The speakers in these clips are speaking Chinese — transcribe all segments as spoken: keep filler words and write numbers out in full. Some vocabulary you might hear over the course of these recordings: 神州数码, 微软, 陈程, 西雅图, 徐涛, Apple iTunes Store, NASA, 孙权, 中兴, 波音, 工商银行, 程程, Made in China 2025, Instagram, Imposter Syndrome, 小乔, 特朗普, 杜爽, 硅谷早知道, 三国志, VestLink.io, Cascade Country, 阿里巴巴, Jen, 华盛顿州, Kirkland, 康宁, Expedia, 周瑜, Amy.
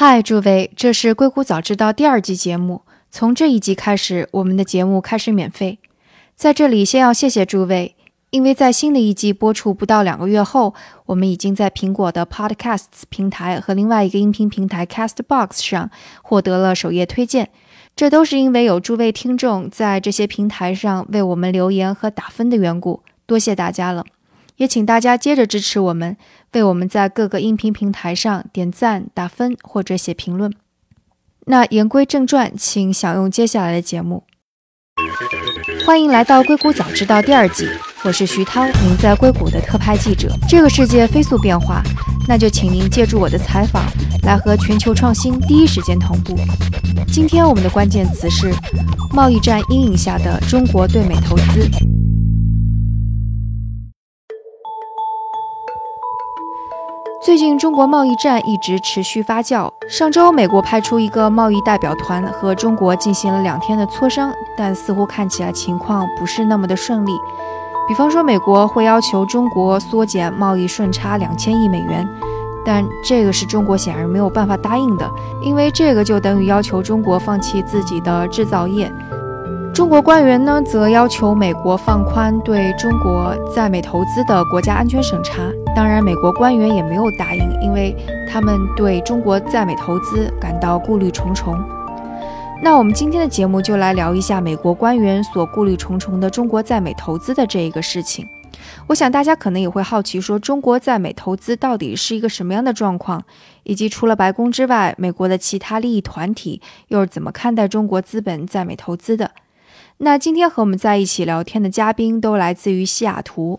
嗨，诸位，这是《硅谷早知道》第二季节目。从这一季开始，我们的节目开始免费。在这里，先要谢谢诸位，因为在新的一季播出不到两个月后，我们已经在苹果的 Podcasts 平台和另外一个音频平台 Castbox 上获得了首页推荐。这都是因为有诸位听众在这些平台上为我们留言和打分的缘故，多谢大家了。也请大家接着支持我们，为我们在各个音频平台上点赞、打分或者写评论。那言归正传，请享用接下来的节目。欢迎来到《硅谷早知道》第二季，我是徐涛，您在硅谷的特派记者。这个世界飞速变化，那就请您借助我的采访，来和全球创新第一时间同步。今天我们的关键词是：贸易战阴影下的中国对美投资。最近中国贸易战一直持续发酵，上周美国派出一个贸易代表团和中国进行了两天的磋商，但似乎看起来情况不是那么的顺利。比方说美国会要求中国缩减贸易顺差两千亿美元，但这个是中国显然没有办法答应的，因为这个就等于要求中国放弃自己的制造业。中国官员呢，则要求美国放宽对中国在美投资的国家安全审查。当然，美国官员也没有答应，因为他们对中国在美投资感到顾虑重重。那我们今天的节目就来聊一下美国官员所顾虑重重的中国在美投资的这一个事情。我想大家可能也会好奇说，中国在美投资到底是一个什么样的状况，以及除了白宫之外，美国的其他利益团体又是怎么看待中国资本在美投资的。那今天和我们在一起聊天的嘉宾都来自于西雅图，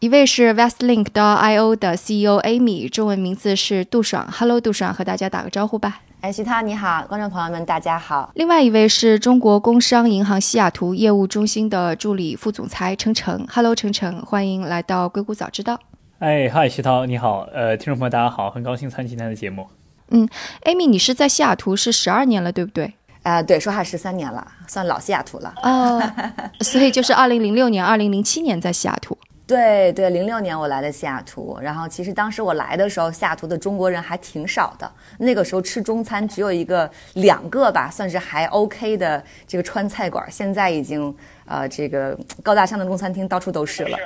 一位是 VestLink 点 I O 的 C E O Amy， 中文名字是杜爽。 Hello 杜爽，和大家打个招呼吧。哎，徐涛你好，观众朋友们大家好。另外一位是中国工商银行西雅图业务中心的助理副总裁程程。 Hello 程程，欢迎来到硅谷早知道。哎，嗨徐涛你好，呃，听众朋友大家好，很高兴参与今天的节目。嗯 Amy 你是在西雅图是十二年了对不对？呃、对，说话十三年了，算老西雅图了。哦，所以就是二零零六年、二零零七年在西雅图。对对，零六年我来的西雅图，然后其实当时我来的时候，西雅图的中国人还挺少的。那个时候吃中餐只有一个、两个吧，算是还 OK 的这个川菜馆。现在已经呃，这个高大上的中餐厅到处都是了。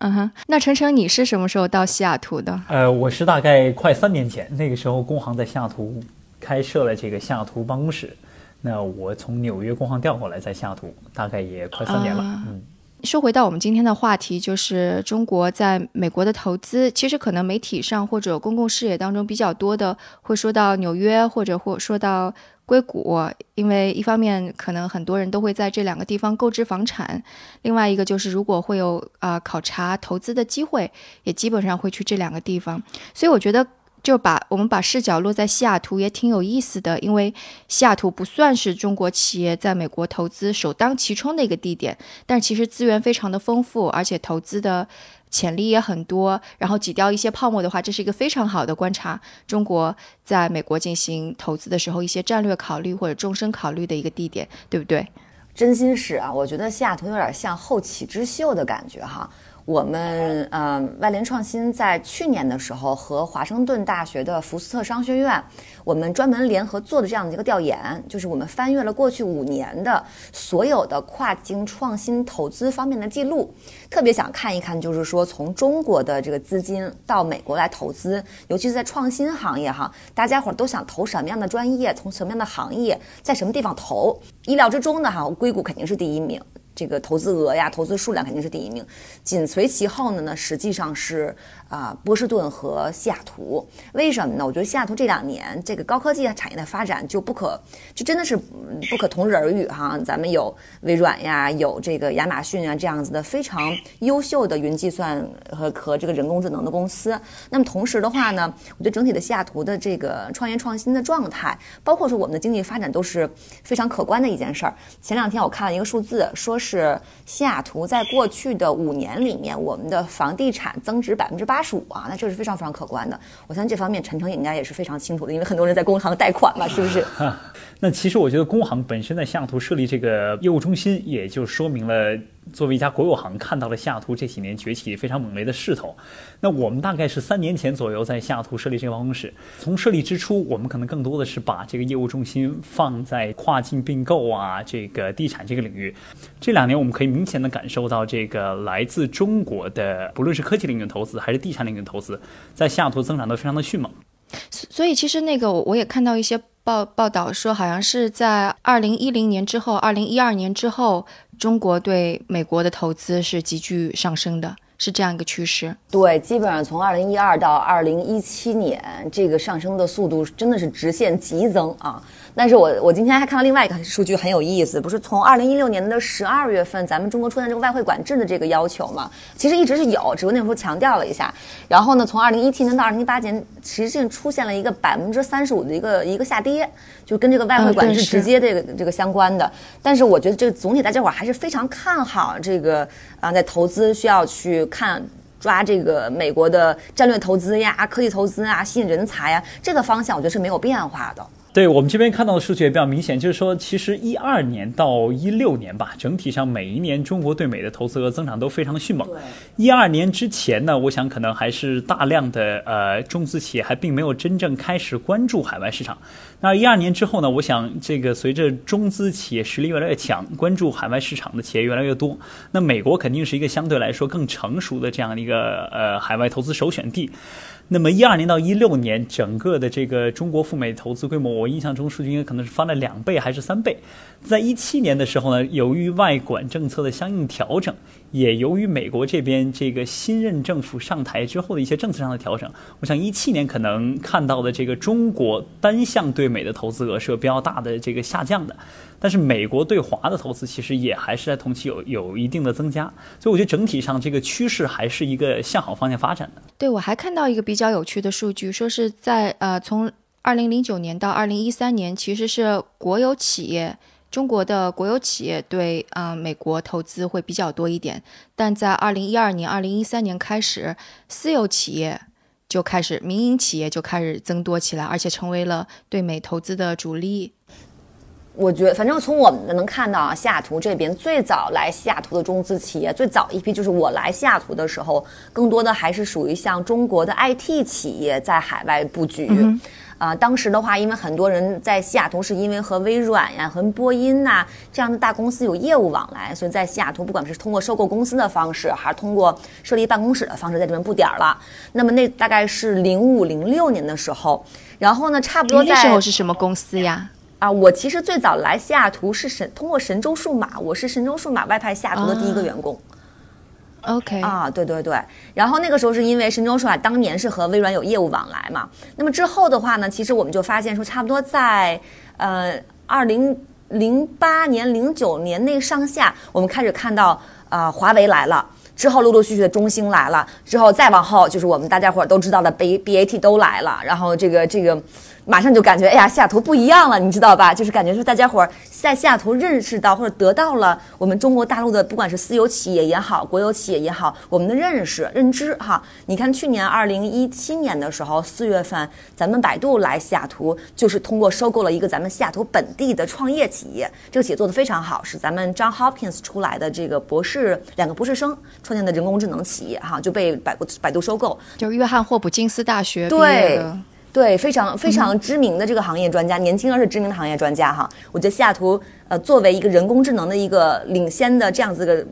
嗯哼，那程程你是什么时候到西雅图的？呃，我是大概快三年前，那个时候工行在西雅图开设了这个西雅图办公室，那我从纽约工行调过来，在西雅图大概也快三年了。呃、嗯，说回到我们今天的话题，就是中国在美国的投资。其实可能媒体上或者公共视野当中比较多的会说到纽约，或者或说到硅谷，因为一方面可能很多人都会在这两个地方购置房产，另外一个就是如果会有啊、呃、考察投资的机会，也基本上会去这两个地方。所以我觉得，就把我们把视角落在西雅图也挺有意思的，因为西雅图不算是中国企业在美国投资首当其冲的一个地点，但其实资源非常的丰富，而且投资的潜力也很多，然后挤掉一些泡沫的话，这是一个非常好的观察中国在美国进行投资的时候一些战略考虑或者纵深考虑的一个地点，对不对？真心是啊，我觉得西雅图有点像后起之秀的感觉哈。我们呃，外联创新在去年的时候和华盛顿大学的福斯特商学院，我们专门联合做的这样的一个调研，就是我们翻阅了过去五年的所有的跨境创新投资方面的记录，特别想看一看，就是说从中国的这个资金到美国来投资，尤其是在创新行业哈，大家伙都想投什么样的专业，从什么样的行业，在什么地方投。意料之中的哈，硅谷肯定是第一名。这个投资额呀，投资数量肯定是第一名，紧随其后呢呢，实际上是啊、呃、波士顿和西雅图。为什么呢？我觉得西雅图这两年这个高科技产业的发展就不可，就真的是不可同日而语哈。咱们有微软呀，有这个亚马逊啊这样子的非常优秀的云计算和和这个人工智能的公司。那么同时的话呢，我觉得整体的西雅图的这个创业创新的状态，包括说我们的经济发展都是非常可观的一件事儿。前两天我看了一个数字说，是西雅图在过去的五年里面，我们的房地产增值百分之八十五啊，那这是非常非常可观的。我相信这方面陈程应该也是非常清楚的，因为很多人在工行贷款嘛，是不是？那其实我觉得工行本身在西雅图设立这个业务中心，也就说明了作为一家国有行，看到了西雅图这几年崛起非常猛烈的势头。那我们大概是三年前左右在西雅图设立这个办公室。从设立之初，我们可能更多的是把这个业务重心放在跨境并购啊，这个地产这个领域。这两年我们可以明显的感受到，这个来自中国的不论是科技领域的投资还是地产领域的投资，在西雅图增长得非常的迅猛。所以其实那个我也看到一些报报道说，好像是在二零一零年之后、二零一二年之后，中国对美国的投资是急剧上升的，是这样一个趋势。对，基本上从二零一二到二零一七年，这个上升的速度真的是直线急增啊！但是我我今天还看到另外一个数据很有意思，不是从二零一六年的十二月份，咱们中国出现这个外汇管制的这个要求嘛？其实一直是有，只不过那时候强调了一下。然后呢，从二零一七年到二零一八年，其实出现了一个百分之三十五的一个一个下跌，就跟这个外汇管制直接这个、嗯、这个相关的。但是我觉得这个总体大家伙还是非常看好这个啊，在投资需要去看。抓这个美国的战略投资呀、科技投资啊、吸引人才呀，这个方向我觉得是没有变化的。对，我们这边看到的数据也比较明显，就是说，其实一二年到一六年吧，整体上每一年中国对美的投资额增长都非常迅猛。一二年之前呢，我想可能还是大量的呃中资企业还并没有真正开始关注海外市场。那一二年之后呢，我想这个随着中资企业实力越来越强，关注海外市场的企业越来越多，那美国肯定是一个相对来说更成熟的这样一个呃海外投资首选地。那么一二年到一六年，整个的这个中国赴美投资规模，我印象中数据应该可能是翻了两倍还是三倍。在一七年的时候呢，由于外管政策的相应调整，也由于美国这边这个新任政府上台之后的一些政策上的调整，我想一七年可能看到的这个中国单向对美的投资额是有比较大的这个下降的。但是美国对华的投资其实也还是在同期有有一定的增加，所以我觉得整体上这个趋势还是一个向好方向发展的。对，我还看到一个比较有趣的数据，说是在呃从二零零九年到二零一三年，其实是国有企业，中国的国有企业对呃美国投资会比较多一点，但在二零一二年、二零一三年开始，私有企业。就开始民营企业就开始增多起来，而且成为了对美投资的主力。我觉得反正从我们能看到啊，西雅图这边最早来西雅图的中资企业，最早一批就是我来西雅图的时候，更多的还是属于像中国的 I T 企业在海外布局。嗯啊、呃，当时的话，因为很多人在西雅图是因为和微软呀、和波音呐、啊、这样的大公司有业务往来，所以在西雅图不管是通过收购公司的方式，还是通过设立办公室的方式，在这边布点了。那么那大概是零五零六年的时候，然后呢，差不多在那时候是什么公司呀？啊，我其实最早来西雅图是神通过神州数码，我是神州数码外派西雅图的第一个员工。啊OK 啊，对对对，然后那个时候是因为神州数码当年是和微软有业务往来嘛，那么之后的话呢，其实我们就发现说，差不多在呃二零零八年、零九年那上下，我们开始看到啊、呃、华为来了，之后陆陆续续的中兴来了，之后再往后就是我们大家伙都知道的 B B A T 都来了，然后这个这个马上就感觉哎呀，西雅图不一样了，你知道吧？就是感觉说大家伙在西雅图认识到或者得到了我们中国大陆的不管是私有企业也好，国有企业也好，我们的认识认知哈。你看去年二零一七年的时候，四月份咱们百度来西雅图，就是通过收购了一个咱们西雅图本地的创业企业，这个企业做得非常好，是咱们 John Hopkins 出来的这个博士两个博士生创建的人工智能企业哈，就被百百度收购，就是约翰霍普金斯大学毕业的。对对，非常非常知名的这个行业专家，年轻而是知名的行业专家哈。我觉得西雅图呃作为一个人工智能的一个领先的这样子的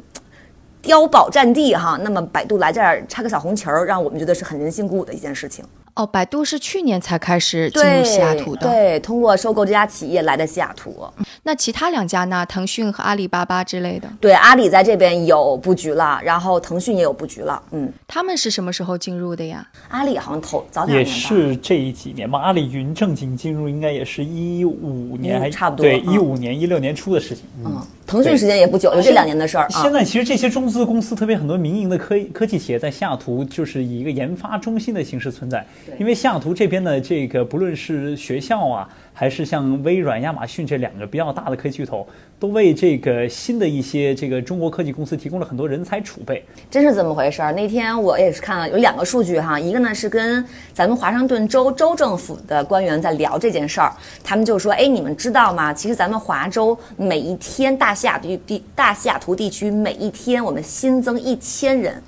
碉堡战地哈，那么百度来这儿插个小红旗儿，让我们觉得是很人心鼓舞的一件事情。哦，百度是去年才开始进入西雅图的。对，对，通过收购这家企业来的西雅图。那其他两家呢？腾讯和阿里巴巴之类的。对，阿里在这边有布局了，然后腾讯也有布局了。嗯，他们是什么时候进入的呀？阿里好像头早两年吧。也是这一几年吧。阿里云正经进入应该也是一五年，还、嗯、差不多。对，一五、嗯、年、一六年初的事情。嗯。嗯，腾讯时间也不久，就这两年的事儿。现在其实这些中资公司，特别很多民营的科科技企业，在西雅图就是以一个研发中心的形式存在。因为西雅图这边的这个不论是学校啊，还是像微软、亚马逊这两个比较大的科技巨头，都为这个新的一些这个中国科技公司提供了很多人才储备。真是这么回事儿。那天我也是看了有两个数据哈，一个呢是跟咱们华盛顿州州政府的官员在聊这件事儿，他们就说，哎，你们知道吗？其实咱们华州每一天大西雅图大西雅图地区每一天我们新增一千人，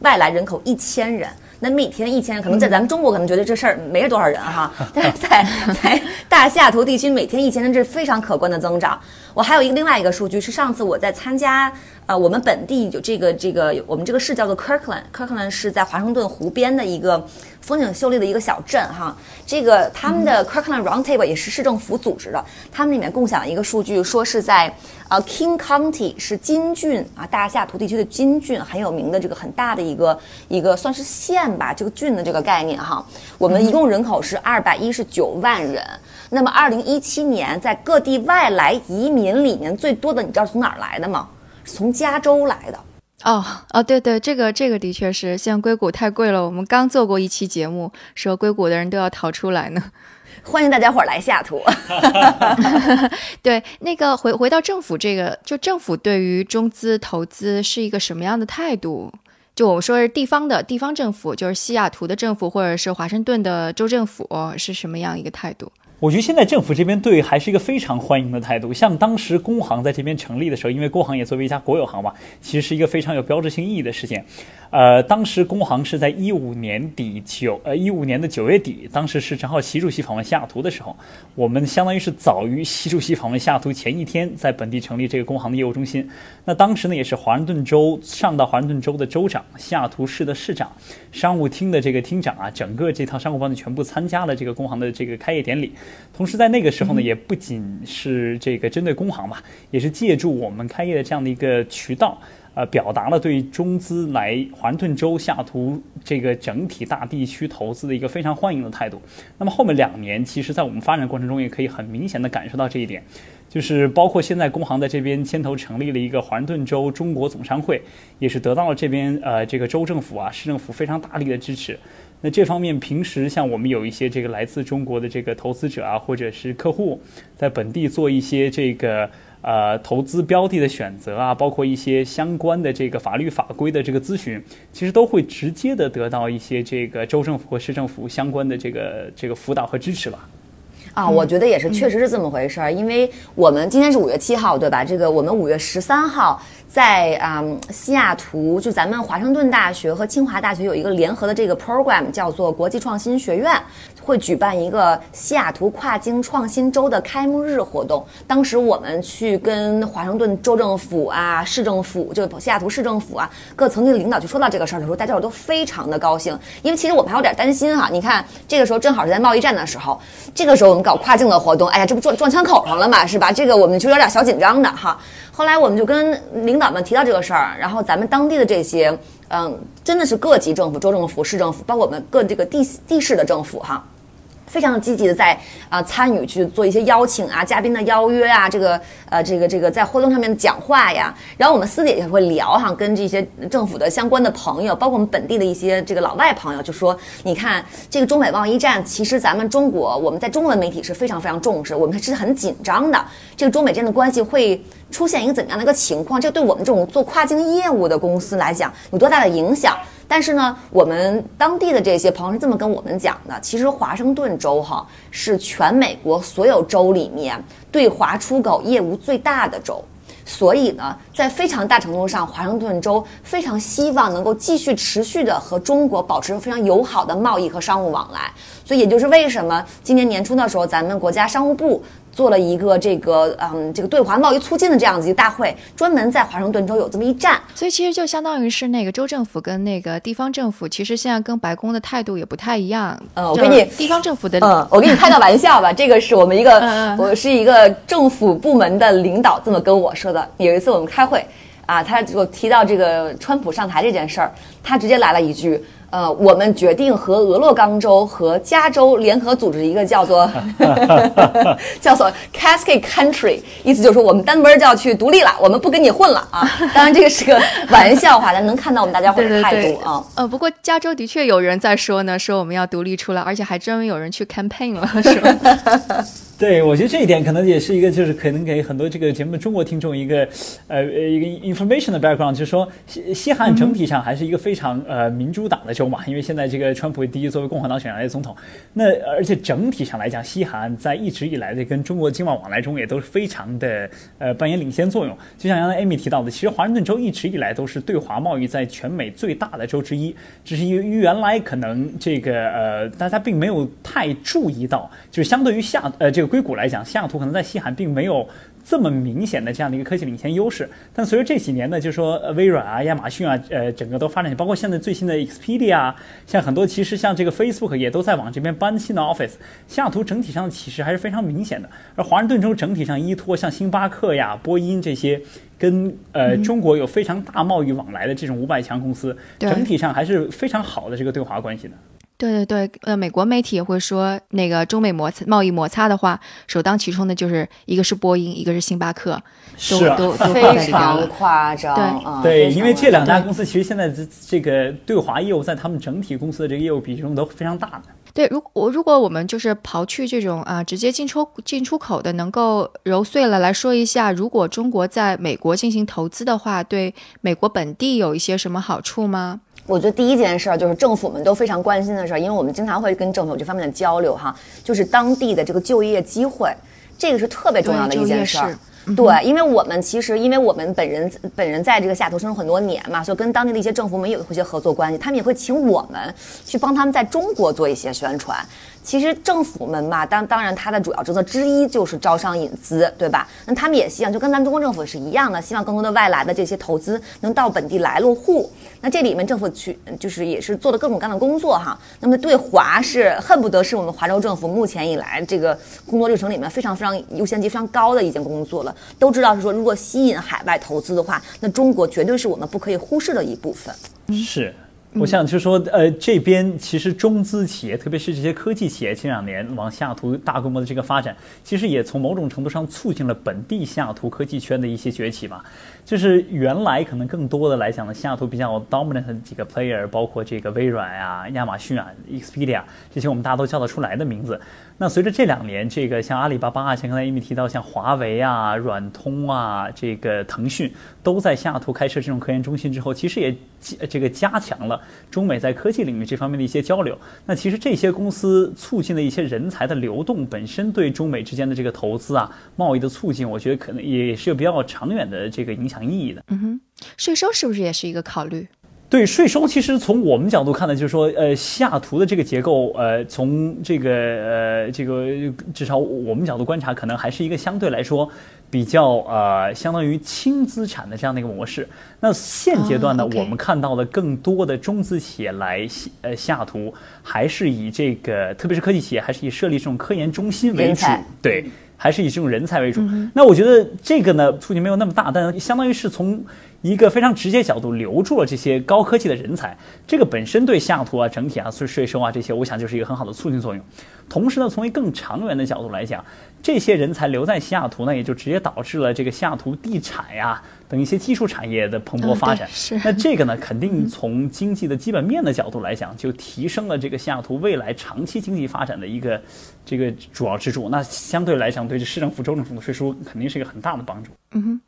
外来人口一千人。那每天一千人，可能在咱们中国可能觉得这事儿没多少人哈，但是在在大西雅图地区每天一千人，这是非常可观的增长。我还有一个另外一个数据是上次我在参加呃我们本地有这个这个我们这个市叫做 Kirkland， Kirkland 是在华盛顿湖边的一个风景秀丽的一个小镇哈。这个他们的 Kirkland Roundtable 也是市政府组织的，他们里面共享一个数据说是在呃 King County 是金郡啊，大西雅图地区的金郡很有名的这个很大的一个一个算是县吧，这个郡的这个概念哈，我们一共人口是二百一十九万人。那么二零一七年在各地外来移民里面最多的，你知道从哪儿来的吗？是从加州来的。哦哦，对对，这个这个的确是，现在硅谷太贵了，我们刚做过一期节目，说硅谷的人都要逃出来呢。欢迎大家伙来西雅图。对，那个回回到政府这个，就政府对于中资投资是一个什么样的态度？就我们说是地方的地方政府，就是西雅图的政府或者是华盛顿的州政府、哦、是什么样一个态度？我觉得现在政府这边对还是一个非常欢迎的态度，像当时工行在这边成立的时候，因为工行也作为一家国有行嘛，其实是一个非常有标志性意义的事情。呃，当时工行是在一五年底九呃一五年的九月底，当时是正好习主席访问西雅图的时候，我们相当于是早于习主席访问西雅图前一天，在本地成立这个工行的业务中心。那当时呢，也是华盛顿州上到华盛顿州的州长、西雅图市的市长、商务厅的这个厅长啊，整个这套商务班子全部参加了这个工行的这个开业典礼。同时在那个时候呢，也不仅是这个针对工行吧，也是借助我们开业的这样的一个渠道，呃，表达了对中资来华盛顿州、西雅图这个整体大地区投资的一个非常欢迎的态度。那么后面两年，其实在我们发展过程中也可以很明显的感受到这一点，就是包括现在工行在这边牵头成立了一个华盛顿州中国总商会，也是得到了这边呃这个州政府啊、市政府非常大力的支持。那这方面平时像我们有一些这个来自中国的这个投资者啊，或者是客户在本地做一些这个呃投资标的的选择啊，包括一些相关的这个法律法规的这个咨询，其实都会直接的得到一些这个州政府和市政府相关的这个这个辅导和支持吧。啊，我觉得也是，确实是这么回事儿、嗯。因为我们今天是五月七号，对吧？这个我们五月十三号在啊、嗯、西雅图，就咱们华盛顿大学和清华大学有一个联合的这个 program， 叫做国际创新学院，会举办一个西雅图跨境创新周的开幕日活动。当时我们去跟华盛顿州政府啊、市政府，就西雅图市政府啊各层级的领导去说到这个事儿的时候，大家伙都非常的高兴，因为其实我们还有点担心哈。你看这个时候正好是在贸易战的时候，这个时候我们搞跨境的活动，哎呀，这不撞撞枪口上了嘛，是吧？这个我们就有点小紧张的哈。后来我们就跟领导们提到这个事儿，然后咱们当地的这些，嗯，真的是各级政府、州政府、市政府，包括我们各这个地地市的政府哈，非常积极的在啊、呃、参与去做一些邀请啊、嘉宾的邀约啊，这个呃这个这个在活动上面的讲话呀，然后我们私底下也会聊哈，跟这些政府的相关的朋友，包括我们本地的一些这个老外朋友，就说你看这个中美贸易战，其实咱们中国我们在中文媒体是非常非常重视，我们是很紧张的，这个中美之间的关系会出现一个怎么样的一个情况，这对我们这种做跨境业务的公司来讲有多大的影响。但是呢，我们当地的这些朋友是这么跟我们讲的，其实华盛顿州哈是全美国所有州里面对华出口业务最大的州，所以呢在非常大程度上，华盛顿州非常希望能够继续持续的和中国保持非常友好的贸易和商务往来。所以也就是为什么今年年初的时候，咱们国家商务部做了一个这个嗯这个对华贸易促进的这样子一个大会，专门在华盛顿州有这么一站。所以其实就相当于是那个州政府跟那个地方政府，其实现在跟白宫的态度也不太一样。嗯，我给你地方政府的，嗯，我给你开个玩笑吧，这个是我们一个、嗯、我是一个政府部门的领导这么跟我说的。有一次我们开会啊，他就提到这个川普上台这件事儿，他直接来了一句。呃，我们决定和俄勒冈州和加州联合组织一个叫做叫做 Cascade Country， 意思就是说我们单门就要去独立了，我们不跟你混了啊！当然这个是个玩笑话，但能看到我们大家伙的态度啊。呃，不过加州的确有人在说呢，说我们要独立出来，而且还专门有人去 campaign 了，是吧？对，我觉得这一点可能也是一个，就是可能给很多这个节目中国听众一个，呃，一个 information 的 background， 就是说西西海岸整体上还是一个非常呃民主党的州嘛，因为现在这个川普第一作为共和党选上来的总统，那而且整体上来讲，西海岸在一直以来的跟中国经贸往来中也都是非常的呃扮演领先作用。就像刚才 Amy 提到的，其实华盛顿州一直以来都是对华贸易在全美最大的州之一，只是因为原来可能这个呃大家并没有太注意到，就是相对于下呃这个。硅谷来讲，西雅图可能在西海岸并没有这么明显的这样的一个科技领先优势，但随着这几年呢，就是说微软啊、亚马逊啊，呃，整个都发展，包括现在最新的 Expedia 啊，像很多其实像这个 Facebook 也都在往这边搬新的 Office。西雅图整体上的起势还是非常明显的，而华盛顿州整体上依托像星巴克呀、波音这些跟呃中国有非常大贸易往来的这种五百强公司，整体上还是非常好的这个对华关系的。对对对，呃，美国媒体也会说，那个中美摩擦贸易摩擦的话，首当其冲的就是一个是波音，一个是星巴克，都是、啊、都, 都非常夸张。对、嗯、对，因为这两家公司其实现在这个对华业务在他们整体公司的这个业务比重都非常大的。对，如果如果我们就是刨去这种啊直接进出进出口的，能够揉碎了来说一下，如果中国在美国进行投资的话，对美国本地有一些什么好处吗？我觉得第一件事就是政府们都非常关心的事，因为我们经常会跟政府有这方面的交流哈，就是当地的这个就业机会，这个是特别重要的一件事。对，因为我们其实，因为我们本人本人在这个西雅图生活很多年嘛，所以跟当地的一些政府们有一些合作关系，他们也会请我们去帮他们在中国做一些宣传。其实政府们嘛，当当然它的主要职责之一就是招商引资，对吧？那他们也希望，就跟咱们中国政府是一样的，希望更多的外来的这些投资能到本地来落户。那这里面政府去就是也是做的各种各样的工作哈。那么对华是恨不得是我们华州政府目前以来这个工作历程里面非常非常优先级非常高的一件工作了。都知道是说，如果吸引海外投资的话，那中国绝对是我们不可以忽视的一部分。是。我想就是说，呃，这边其实中资企业，特别是这些科技企业，近两年往西雅图大规模的这个发展，其实也从某种程度上促进了本地西雅图科技圈的一些崛起吧。就是原来可能更多的来讲呢，西雅图比较 dominant 的几个 player， 包括这个微软啊、亚马逊啊、Expedia 这些我们大家都叫得出来的名字。那随着这两年，这个像阿里巴巴啊，像刚才 Amy 提到，像华为啊、软通啊、这个腾讯都在西雅图开设这种科研中心之后，其实也这个加强了中美在科技领域这方面的一些交流。那其实这些公司促进了一些人才的流动，本身对中美之间的这个投资啊、贸易的促进，我觉得可能也是有比较长远的这个影响意义的。嗯哼，税收是不是也是一个考虑？对，税收其实从我们角度看呢，就是说，呃，西雅图的这个结构，呃，从这个呃这个至少我们角度观察，可能还是一个相对来说比较呃相当于轻资产的这样的一个模式。那现阶段呢， oh, okay. 我们看到的更多的中资企业来西呃西雅图，还是以这个特别是科技企业，还是以设立这种科研中心为主，对。还是以这种人才为主、嗯、那我觉得这个呢促进没有那么大，但相当于是从一个非常直接角度留住了这些高科技的人才，这个本身对西雅图啊整体啊税收啊这些我想就是一个很好的促进作用。同时呢，从一个更长远的角度来讲，这些人才留在西雅图呢，也就直接导致了这个西雅图地产呀、啊、等一些技术产业的蓬勃发展、嗯、是。那这个呢肯定从经济的基本面的角度来讲，就提升了这个西雅图未来长期经济发展的一个这个主要支柱。那相对来讲对这市政府州政府的税收肯定是一个很大的帮助。嗯哼，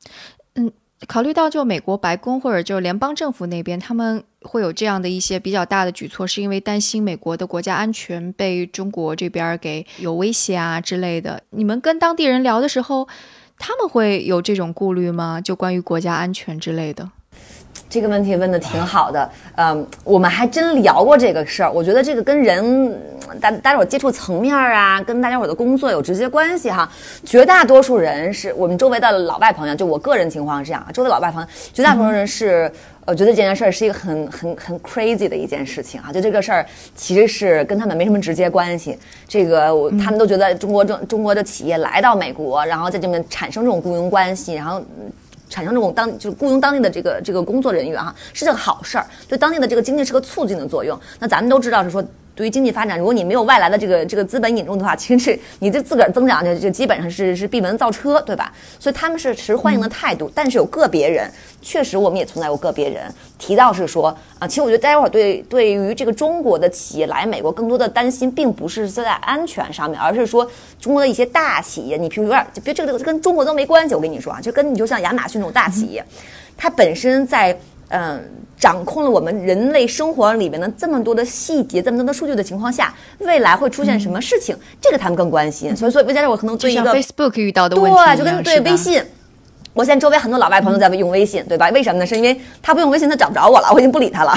嗯，考虑到就美国白宫或者就联邦政府那边他们会有这样的一些比较大的举措，是因为担心美国的国家安全被中国这边给有威胁啊之类的，你们跟当地人聊的时候他们会有这种顾虑吗？就关于国家安全之类的。这个问题问的挺好的，嗯，我们还真聊过这个事儿。我觉得这个跟人大大家伙接触层面啊，跟大家伙的工作有直接关系哈。绝大多数人是我们周围的老外朋友，就我个人情况是这样，周围老外朋友，绝大多数人是。嗯，我觉得这件事儿是一个很很很 crazy 的一件事情啊！就这个事儿其实是跟他们没什么直接关系。这个我他们都觉得中国中中国的企业来到美国，然后在这边产生这种雇佣关系，然后产生这种当就是雇佣当地的这个这个工作人员哈、啊，是这个好事儿，对当地的这个经济是个促进的作用。那咱们都知道是说，对于经济发展，如果你没有外来的这个这个资本引入的话，其实是你这自个儿增长，这这基本上是是闭门造车，对吧？所以他们是持欢迎的态度，但是有个别人，确实我们也存在过个别人提到是说啊，其实我觉得待会儿对对于这个中国的企业来美国，更多的担心并不是在安全上面，而是说中国的一些大企业，你比如有点就别这个这个跟中国都没关系，我跟你说啊，就跟你就像亚马逊那种大企业，它本身在。嗯，掌控了我们人类生活里面的这么多的细节，这么多的数据的情况下，未来会出现什么事情，嗯、这个他们更关心。嗯、所以说，魏佳，我可能对一个 Facebook 遇到的问题，对，就跟对微信。我现在周围很多老外朋友在用微信，对吧？为什么呢？是因为他不用微信，他找不着我了，我已经不理他了，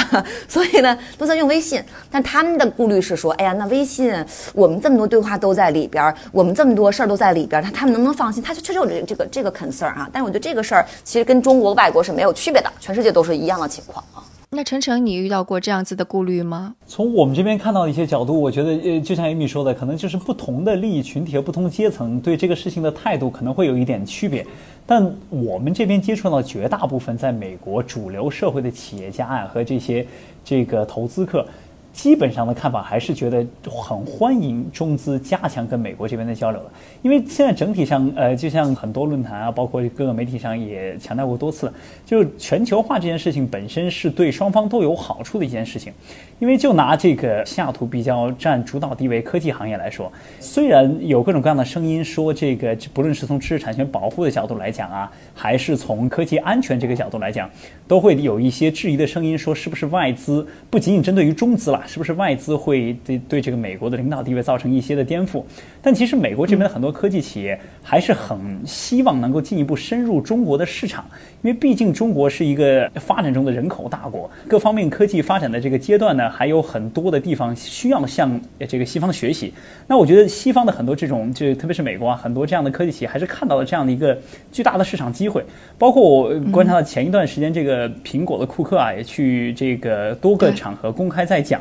所以呢，都在用微信。但他们的顾虑是说，哎呀，那微信我们这么多对话都在里边，我们这么多事儿都在里边，他他们能不能放心？他就确实有这个这个这个 concern 啊。但是我觉得这个事儿其实跟中国外国是没有区别的，全世界都是一样的情况啊。那晨晨，你遇到过这样子的顾虑吗？从我们这边看到的一些角度，我觉得呃，就像 Amy 说的，可能就是不同的利益群体和不同阶层对这个事情的态度可能会有一点区别。但我们这边接触到绝大部分在美国主流社会的企业家啊和这些这个投资客，基本上的看法还是觉得很欢迎中资加强跟美国这边的交流的。因为现在整体上呃就像很多论坛啊，包括各个媒体上也强调过多次，就是全球化这件事情本身是对双方都有好处的一件事情。因为就拿这个西雅图比较占主导地位科技行业来说，虽然有各种各样的声音说这个不论是从知识产权保护的角度来讲啊，还是从科技安全这个角度来讲，都会有一些质疑的声音，说是不是外资，不仅仅针对于中资啦，是不是外资会对对这个美国的领导地位造成一些的颠覆？但其实美国这边的很多科技企业还是很希望能够进一步深入中国的市场，因为毕竟中国是一个发展中的人口大国，各方面科技发展的这个阶段呢，还有很多的地方需要向这个西方学习。那我觉得西方的很多这种，就特别是美国啊，很多这样的科技企业还是看到了这样的一个巨大的市场机会。包括我观察到前一段时间，这个苹果的库克啊，也去这个多个场合公开在讲。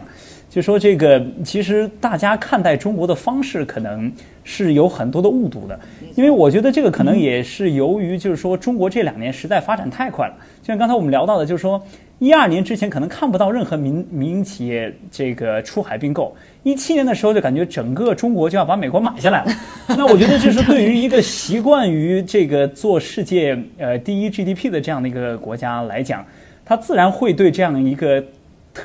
就说这个，其实大家看待中国的方式可能是有很多的误读的，因为我觉得这个可能也是由于就是说中国这两年实在发展太快了，就像刚才我们聊到的，就是说一二年之前可能看不到任何民民营企业这个出海并购，一七年的时候就感觉整个中国就要把美国买下来了。那我觉得这是对于一个习惯于这个做世界呃第一 G D P 的这样的一个国家来讲，它自然会对这样一个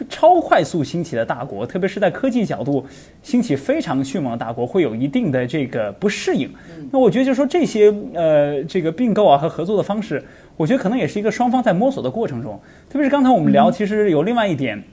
超快速兴起的大国，特别是在科技角度兴起非常迅猛的大国，会有一定的这个不适应。那我觉得就是说这些呃这个并购啊和合作的方式，我觉得可能也是一个双方在摸索的过程中。特别是刚才我们聊，其实有另外一点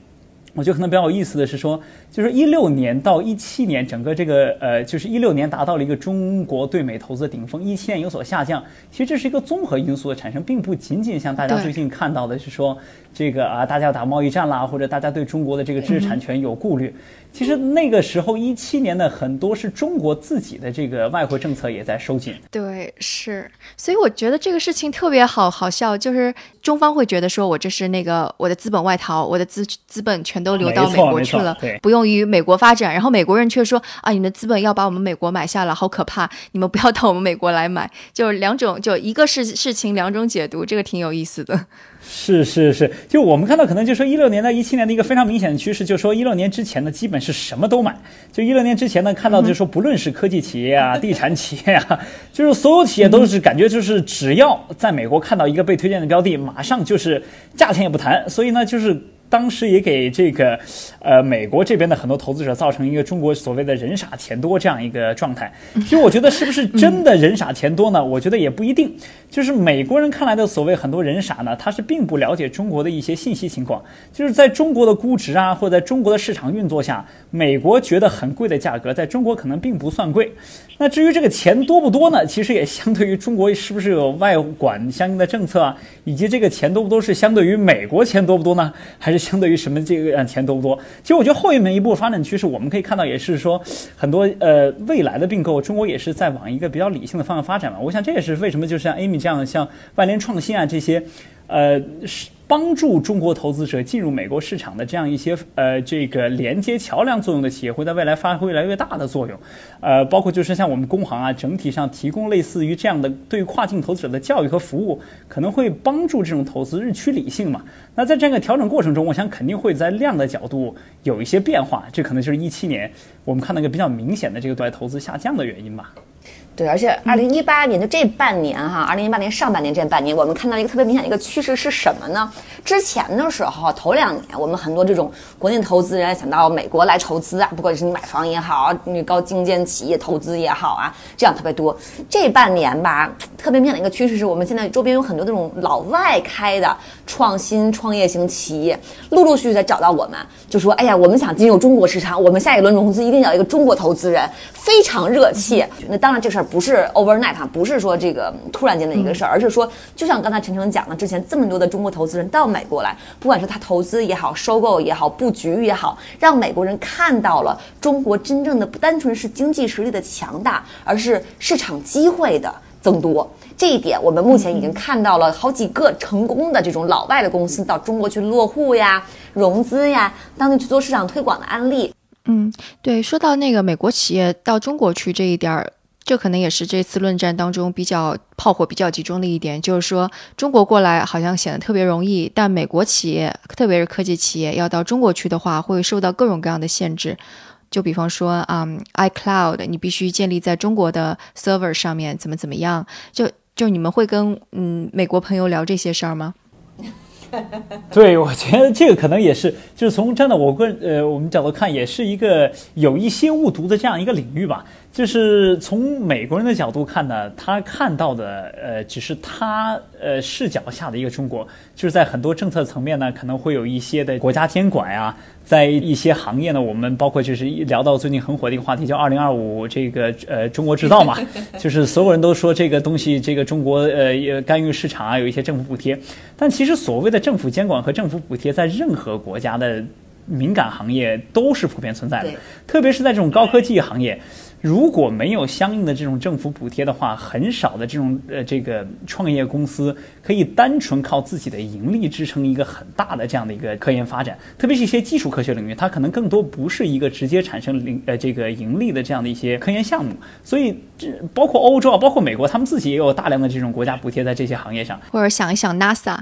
我觉得可能比较有意思的是说，就是一六年到一七年，整个这个呃，就是一六年达到了一个中国对美投资的顶峰，一七年有所下降。其实这是一个综合因素的产生，并不仅仅像大家最近看到的是说这个啊，大家打贸易战啦，或者大家对中国的这个知识产权有顾虑。其实那个时候一七年的很多是中国自己的这个外汇政策也在收紧。对，是，所以我觉得这个事情特别好好笑，就是中方会觉得说我这是那个我的资本外逃，我的资资本全都流到美国去了，不用于美国发展。然后美国人却说啊，你们的资本要把我们美国买下了，好可怕！你们不要到我们美国来买。就两种，就一个事事情两种解读，这个挺有意思的。是是是，就我们看到可能就说一六年到一七年的一个非常明显的趋势，就说一六年之前的基本是什么都买。就一六年之前呢，看到就是说不论是科技企业啊、嗯、地产企业啊，就是所有企业都是感觉就是只要在美国看到一个被推荐的标的，马上就是价钱也不谈。所以呢，就是当时也给这个呃美国这边的很多投资者造成一个中国所谓的人傻钱多这样一个状态。其实我觉得是不是真的人傻钱多呢？我觉得也不一定。就是美国人看来的所谓很多人傻呢，他是并不了解中国的一些信息情况。就是在中国的估值啊，或者在中国的市场运作下，美国觉得很贵的价格在中国可能并不算贵。那至于这个钱多不多呢，其实也相对于中国是不是有外管相应的政策啊，以及这个钱多不多是相对于美国钱多不多呢，还是相对于什么这个钱多不多？其实我觉得后面一步发展趋势，我们可以看到也是说很多呃未来的并购，中国也是在往一个比较理性的方向发展嘛。我想这也是为什么就像 Amy 这样，像万联创新啊这些呃帮助中国投资者进入美国市场的这样一些呃这个连接桥梁作用的企业，会在未来发挥越来越大的作用。呃，包括就是像我们工行啊，整体上提供类似于这样的对于跨境投资者的教育和服务，可能会帮助这种投资日趋理性嘛。那在这个调整过程中，我想肯定会在量的角度有一些变化，这可能就是一七年我们看到一个比较明显的这个对外投资下降的原因吧。对，而且二零一八年的这半年哈，二零一八年上半年这半年，我们看到一个特别明显的一个趋势是什么呢？之前的时候，头两年我们很多这种国内投资人想到美国来投资啊，不管是你买房也好，你高精尖企业投资也好啊，这样特别多。这半年吧，特别明显的一个趋势是我们现在周边有很多这种老外开的创新创业型企业，陆陆续续在找到我们，就说哎呀，我们想进入中国市场，我们下一轮融资一定要一个中国投资人，非常热切。那当然这事儿不是 overnight 啊，不是说这个突然间的一个事儿，而是说就像刚才晨晨讲的，之前这么多的中国投资人到美国来，不管是他投资也好，收购也好，布局也好，让美国人看到了中国真正的不单纯是经济实力的强大，而是市场机会的增多。这一点我们目前已经看到了好几个成功的这种老外的公司到中国去落户呀，融资呀，当地去做市场推广的案例。嗯，对，说到那个美国企业到中国去这一点儿，这可能也是这次论战当中比较炮火比较集中的一点，就是说中国过来好像显得特别容易，但美国企业特别是科技企业要到中国去的话，会受到各种各样的限制。就比方说、um, iCloud 你必须建立在中国的 server 上面，怎么怎么样，就就你们会跟嗯美国朋友聊这些事儿吗？对，我觉得这个可能也是，就是从站在我个呃我们角度看，也是一个有一些误读的这样一个领域吧。就是从美国人的角度看呢，他看到的呃只是他呃视角下的一个中国，就是在很多政策层面呢，可能会有一些的国家监管啊，在一些行业呢，我们包括就是聊到最近很火的一个话题叫二零二五这个呃中国制造嘛，就是所有人都说这个东西这个中国呃干预市场啊，有一些政府补贴，但其实所谓的政府监管和政府补贴在任何国家的敏感行业都是普遍存在的，特别是在这种高科技行业。如果没有相应的这种政府补贴的话，很少的这种呃这个创业公司可以单纯靠自己的盈利支撑一个很大的这样的一个科研发展，特别是一些基础科学领域，它可能更多不是一个直接产生零呃这个盈利的这样的一些科研项目，所以这包括欧洲啊，包括美国，他们自己也有大量的这种国家补贴在这些行业上。或者想一想 NASA。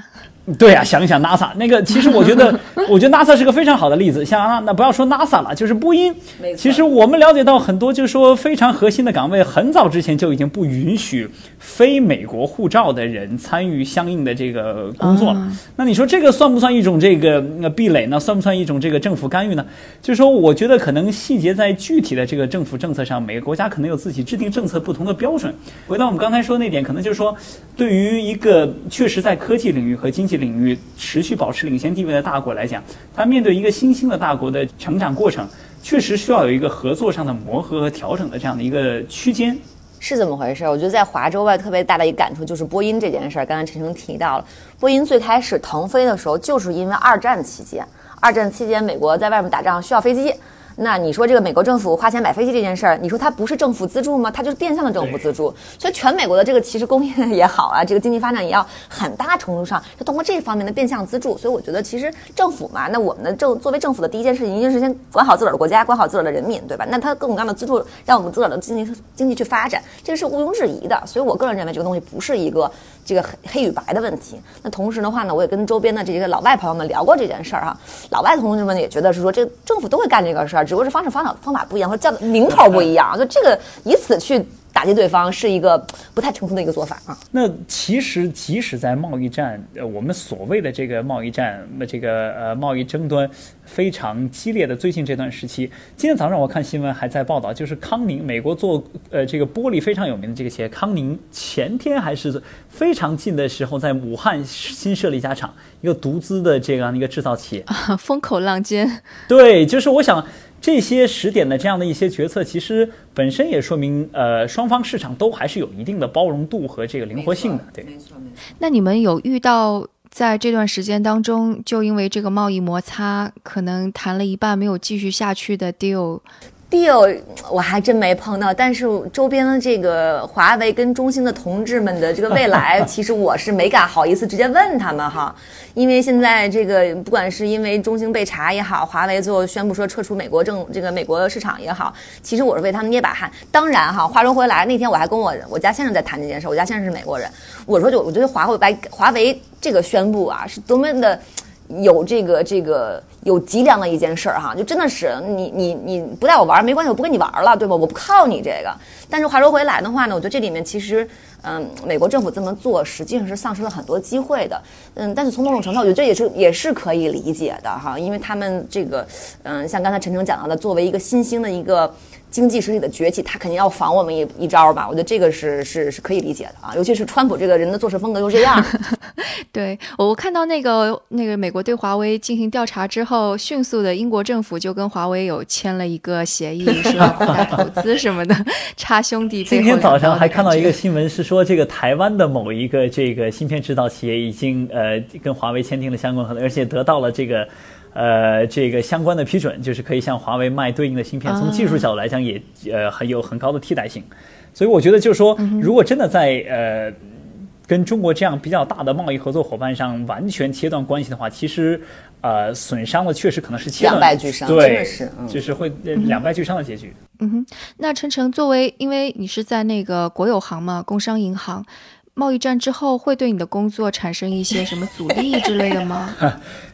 对啊，想一想 NASA 那个，其实我觉得，我觉得 NASA 是个非常好的例子。像啊，那不要说 NASA 了，就是波音。其实我们了解到很多，就是说非常核心的岗位，很早之前就已经不允许非美国护照的人参与相应的这个工作了。嗯、那你说这个算不算一种这个壁垒呢？算不算一种这个政府干预呢？就是说，我觉得可能细节在具体的这个政府政策上，每个国家可能有自己制定政策不同的标准。回到我们刚才说的那点，可能就是说，对于一个确实在科技领域和经济领域持续保持领先地位的大国来讲，它面对一个新兴的大国的成长过程，确实需要有一个合作上的磨合和调整的这样的一个区间。是怎么回事？我觉得在华州外特别大的一个感触就是波音这件事儿。刚才陈生提到了，波音最开始腾飞的时候，就是因为二战期间，二战期间美国在外面打仗需要飞机。那你说这个美国政府花钱买飞机这件事儿，你说它不是政府资助吗？它就是变相的政府资助。所以全美国的这个其实工业也好啊，这个经济发展也要很大程度上就通过这方面的变相资助。所以我觉得其实政府嘛，那我们的政作为政府的第一件事情，一定是先管好自个儿的国家，管好自个儿的人民，对吧？那它各种各样的资助，让我们自个儿的经济经济去发展，这个是毋庸置疑的。所以我个人认为这个东西不是一个这个黑与白的问题。那同时的话呢，我也跟周边的这些老外朋友们聊过这件事儿、啊、哈，老外同志们也觉得是说，这个政府都会干这个事儿。只不过是方式方法方法不一样，或者叫名头不一样，就这个以此去打击对方是一个不太成熟的一个做法啊。那其实即使在贸易战，呃，我们所谓的这个贸易战，这个呃贸易争端非常激烈的最近这段时期，今天早上我看新闻还在报道，就是康宁，美国做呃这个玻璃非常有名的这个企业康宁，前天还是非常近的时候，在武汉新设立一家厂，一个独资的这样一个制造企业啊，风口浪尖。对，就是我想。这些时点的这样的一些决策，其实本身也说明，呃，双方市场都还是有一定的包容度和这个灵活性的。对，没错没错。那你们有遇到在这段时间当中，就因为这个贸易摩擦，可能谈了一半没有继续下去的 deal？ deal 我还真没碰到，但是周边的这个华为跟中兴的同志们的这个未来，其实我是没敢好意思直接问他们哈，因为现在这个不管是因为中兴被查也好，华为最后宣布说撤出美国政这个美国市场也好，其实我是为他们捏把汗。当然哈，话说回来，那天我还跟我我家先生在谈这件事，我家先生是美国人，我说就我觉得华为华为这个宣布啊，是多么的有这个这个有脊梁的一件事儿哈，就真的是你你你不带我玩没关系，我不跟你玩了，对吧？我不靠你这个。但是话说回来的话呢，我觉得这里面其实，嗯，美国政府这么做实际上是丧失了很多机会的，嗯，但是从某种程度，我觉得这也是也是可以理解的哈，因为他们这个，嗯，像刚才陈程讲到的，作为一个新兴的一个经济实体的崛起，他肯定要防我们一一招吧，我觉得这个是是是可以理解的啊，尤其是川普这个人的做事风格又这样。对，我看到那个那个美国对华为进行调查之后，迅速的英国政府就跟华为有签了一个协议，说扩大投资什么的，差兄弟背后。今天早上还看到一个新闻是说，这个台湾的某一个这个芯片制造企业已经呃跟华为签订了相关合同，而且得到了这个。呃，这个相关的批准，就是可以向华为卖对应的芯片，从技术角度来讲也呃很有很高的替代性，所以我觉得就是说，如果真的在呃跟中国这样比较大的贸易合作伙伴上完全切断关系的话，其实呃损伤的确实可能是切断两败俱伤，对，真的是，嗯、就是会两败俱伤的结局。嗯哼，那陈程作为，因为你是在那个国有行嘛，工商银行。贸易战之后会对你的工作产生一些什么阻力之类的吗？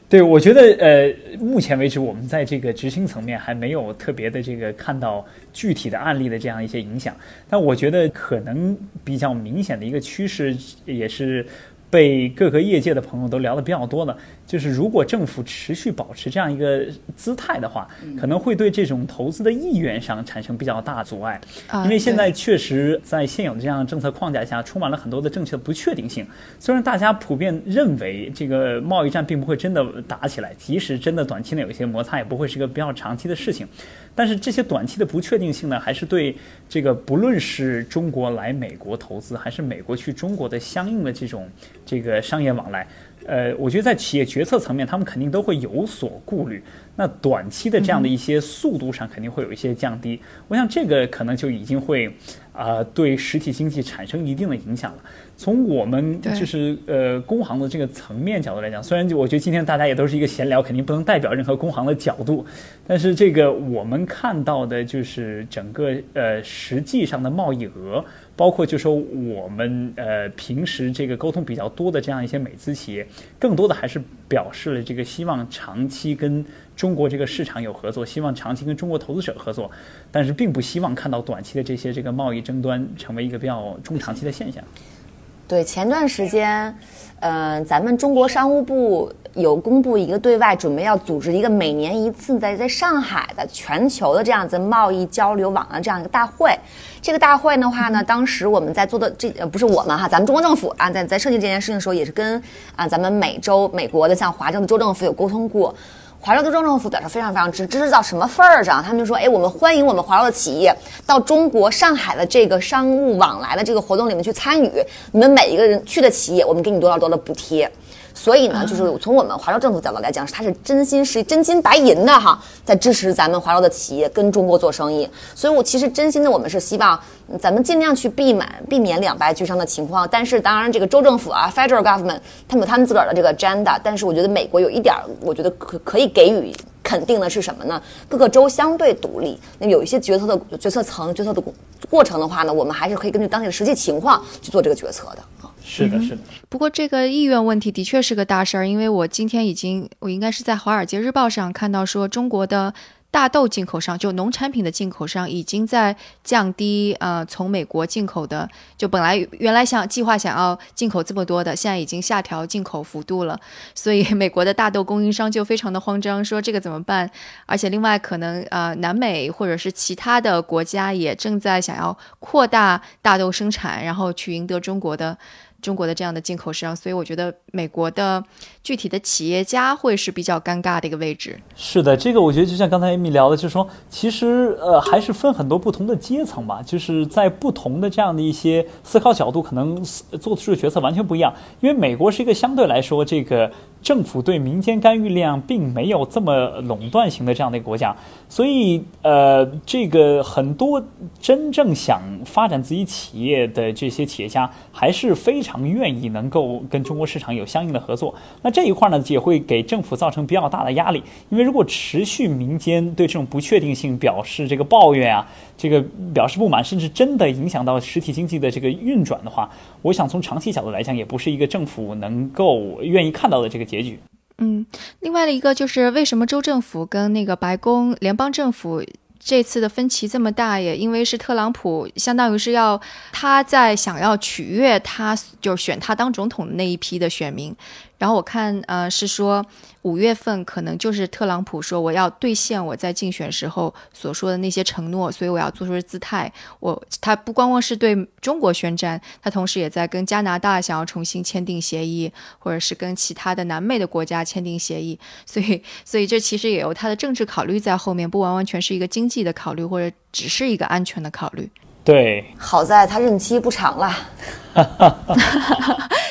对，我觉得呃，目前为止我们在这个执行层面还没有特别的这个看到具体的案例的这样一些影响，但我觉得可能比较明显的一个趋势也是被各个业界的朋友都聊得比较多了，就是如果政府持续保持这样一个姿态的话，可能会对这种投资的意愿上产生比较大阻碍，因为现在确实在现有的这样政策框架下充满了很多的政策不确定性，虽然大家普遍认为这个贸易战并不会真的打起来，即使真的短期内有一些摩擦也不会是一个比较长期的事情，但是这些短期的不确定性呢，还是对这个不论是中国来美国投资还是美国去中国的相应的这种这个商业往来，呃，我觉得在企业决策层面他们肯定都会有所顾虑，那短期的这样的一些速度上肯定会有一些降低，嗯、我想这个可能就已经会啊、呃、对实体经济产生一定的影响了。从我们就是呃工行的这个层面角度来讲，虽然我觉得今天大家也都是一个闲聊，肯定不能代表任何工行的角度，但是这个我们看到的就是整个呃实际上的贸易额，包括就说我们呃平时这个沟通比较多的这样一些美资企业，更多的还是表示了这个希望长期跟中国这个市场有合作，希望长期跟中国投资者合作，但是并不希望看到短期的这些这个贸易争端成为一个比较中长期的现象。对，前段时间，呃，咱们中国商务部有公布一个对外准备要组织一个每年一次在在上海的全球的这样子贸易交流网的这样一个大会。这个大会的话呢，当时我们在做的这、呃、不是我们哈，咱们中国政府啊，在在设计这件事情的时候，也是跟啊咱们美洲美国的像华盛顿州政府有沟通过。华盛顿州政府表示非常非常支持，到什么份儿上？他们就说：“哎，我们欢迎我们华硕的企业到中国上海的这个商务往来的这个活动里面去参与。你们每一个人去的企业，我们给你多少多少的补贴。”所以呢，就是从我们华硕政府角度来讲，它是真心是真金白银的哈，在支持咱们华硕的企业跟中国做生意。所以我其实真心的，我们是希望咱们尽量去避免避免两败俱伤的情况。但是当然，这个州政府啊 ，Federal Government 他们有他们自个儿的这个 agenda。但是我觉得美国有一点，我觉得可可以给予肯定的是什么呢？各个州相对独立，那有一些决策的决策层决策的过程的话呢，我们还是可以根据当地的实际情况去做这个决策的。是的，是的、嗯。不过这个意愿问题的确是个大事儿，因为我今天已经，我应该是在《华尔街日报》上看到说，中国的大豆进口商，就农产品的进口商，已经在降低呃从美国进口的，就本来原来想计划想要进口这么多的，现在已经下调进口幅度了，所以美国的大豆供应商就非常的慌张，说这个怎么办？而且另外可能呃南美或者是其他的国家也正在想要扩大大豆生产，然后去赢得中国的。中国的这样的进口商，所以我觉得美国的具体的企业家会是比较尴尬的一个位置。是的，这个我觉得就像刚才 Amy 聊的，就是说其实呃还是分很多不同的阶层吧，就是在不同的这样的一些思考角度，可能做出的决策完全不一样。因为美国是一个相对来说这个政府对民间干预力量并没有这么垄断型的这样的一个国家，所以呃，这个很多真正想发展自己企业的这些企业家还是非常愿意能够跟中国市场有相应的合作。那这一块呢，也会给政府造成比较大的压力，因为如果持续民间对这种不确定性表示这个抱怨啊，这个表示不满，甚至真的影响到实体经济的这个运转的话，我想从长期角度来讲，也不是一个政府能够愿意看到的这个结局。嗯，另外的一个就是为什么州政府跟那个白宫、联邦政府这次的分歧这么大，也因为是特朗普相当于是要他在想要取悦他就是选他当总统的那一批的选民，然后我看呃是说五月份可能就是特朗普说我要兑现我在竞选时候所说的那些承诺，所以我要做出姿态，我他不光光是对中国宣战，他同时也在跟加拿大想要重新签订协议，或者是跟其他的南美的国家签订协议，所以所以这其实也有他的政治考虑在后面，不完完全是一个经济的考虑，或者只是一个安全的考虑。对，好在他任期不长了。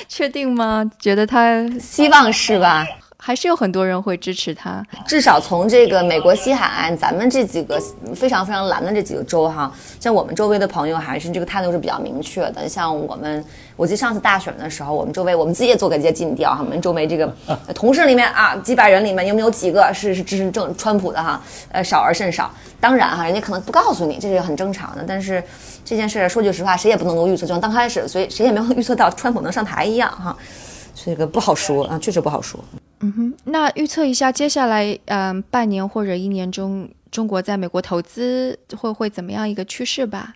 确定吗？觉得他希望是吧？还是有很多人会支持他。至少从这个美国西海岸，咱们这几个非常非常蓝的这几个州哈，像我们周围的朋友还是这个态度是比较明确的。像我们，我记得上次大选的时候，我们周围我们自己也做个一些尽调哈，我们周围这个同事里面啊，几百人里面有没有几个是是支持正川普的哈？呃，少而甚少。当然哈，人家可能不告诉你，这是很正常的。但是这件事说句实话，谁也不能够预测，就像刚开始，所以谁也没有预测到川普能上台一样哈，这个不好说啊，确实不好说。嗯哼，那预测一下接下来嗯、呃、半年或者一年中，中国在美国投资会会怎么样一个趋势吧？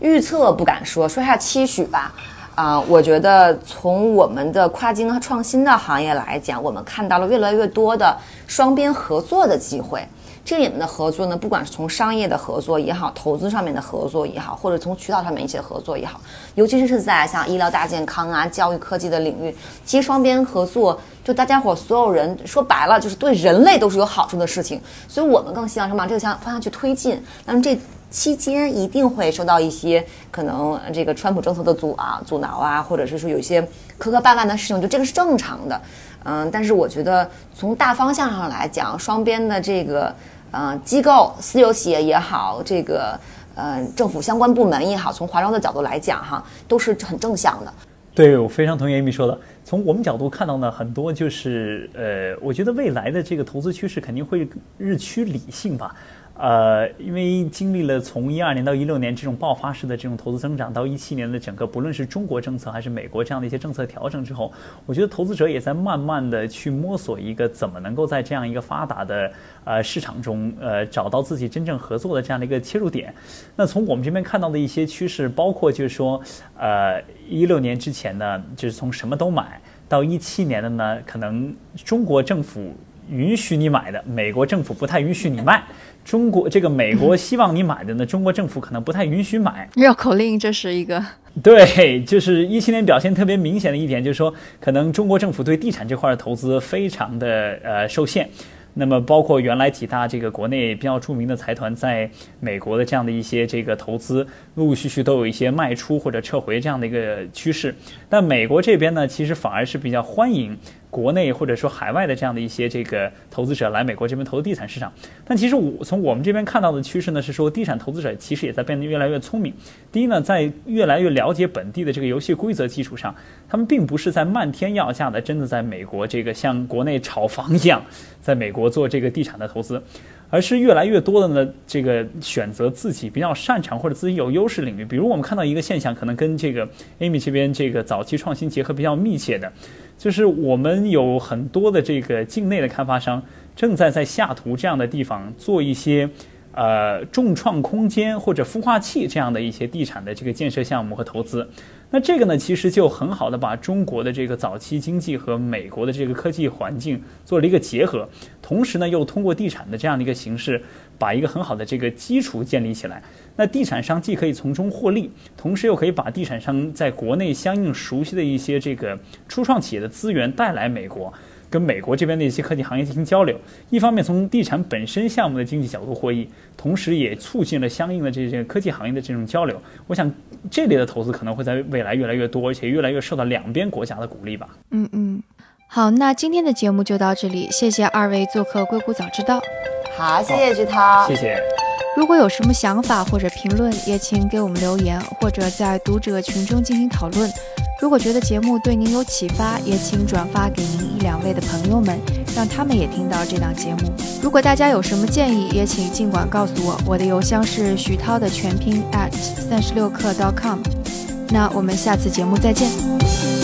预测不敢说，说一下期许吧。啊、呃，我觉得从我们的跨境和创新的行业来讲，我们看到了越来越多的双边合作的机会。这里面的合作呢，不管是从商业的合作也好，投资上面的合作也好，或者从渠道上面一些合作也好，尤其是在像医疗大健康啊、教育科技的领域，其实双边合作就大家伙所有人说白了就是对人类都是有好处的事情，所以我们更希望是往这个方向去推进。那么这期间一定会受到一些可能这个川普政策的阻啊、阻挠啊，或者是说有一些磕磕绊绊的事情，就这个是正常的。嗯，但是我觉得从大方向上来讲，双边的这个呃机构、私有企业也好，这个呃政府相关部门也好，从华商的角度来讲哈，都是很正向的。对，我非常同意 Amy 说的。从我们角度看到呢，很多就是呃，我觉得未来的这个投资趋势肯定会日趋理性吧。呃，因为经历了从一二年到一六年这种爆发式的这种投资增长，到一七年的整个不论是中国政策还是美国这样的一些政策调整之后，我觉得投资者也在慢慢的去摸索一个怎么能够在这样一个发达的呃市场中呃找到自己真正合作的这样的一个切入点。那从我们这边看到的一些趋势，包括就是说呃一六年之前呢，就是从什么都买，到一七年的呢，可能中国政府允许你买的，美国政府不太允许你卖。中国这个美国希望你买的呢，中国政府可能不太允许买。绕口令，这是一个。对，就是一七年表现特别明显的一点，就是说，可能中国政府对地产这块的投资非常的呃受限。那么包括原来几大这个国内比较著名的财团在美国的这样的一些这个投资，陆陆续续都有一些卖出或者撤回这样的一个趋势。但美国这边呢，其实反而是比较欢迎国内或者说海外的这样的一些这个投资者来美国这边投资地产市场。但其实我从我们这边看到的趋势呢，是说地产投资者其实也在变得越来越聪明。第一呢，在越来越了解本地的这个游戏规则基础上，他们并不是在漫天要价的真的在美国这个像国内炒房一样在美国做这个地产的投资，而是越来越多的呢，这个选择自己比较擅长或者自己有优势领域。比如我们看到一个现象，可能跟这个 Amy 这边这个早期创新结合比较密切的，就是我们有很多的这个境内的开发商正在在下图这样的地方做一些呃众创空间或者孵化器这样的一些地产的这个建设项目和投资。那这个呢，其实就很好的把中国的这个早期经济和美国的这个科技环境做了一个结合，同时呢又通过地产的这样的一个形式把一个很好的这个基础建立起来。那地产商既可以从中获利，同时又可以把地产商在国内相应熟悉的一些这个初创企业的资源带来美国，跟美国这边的一些科技行业进行交流，一方面从地产本身项目的经济角度获益，同时也促进了相应的这些科技行业的这种交流。我想这类的投资可能会在未来越来越多，而且越来越受到两边国家的鼓励吧。嗯嗯。好，那今天的节目就到这里，谢谢二位做客硅谷早知道。好，谢谢志涛，谢谢。如果有什么想法或者评论，也请给我们留言，或者在读者群中进行讨论。如果觉得节目对您有启发，也请转发给您一两位的朋友们，让他们也听到这档节目。如果大家有什么建议，也请尽管告诉我，我的邮箱是徐涛的全拼 at 三十六课 .com。 那我们下次节目再见。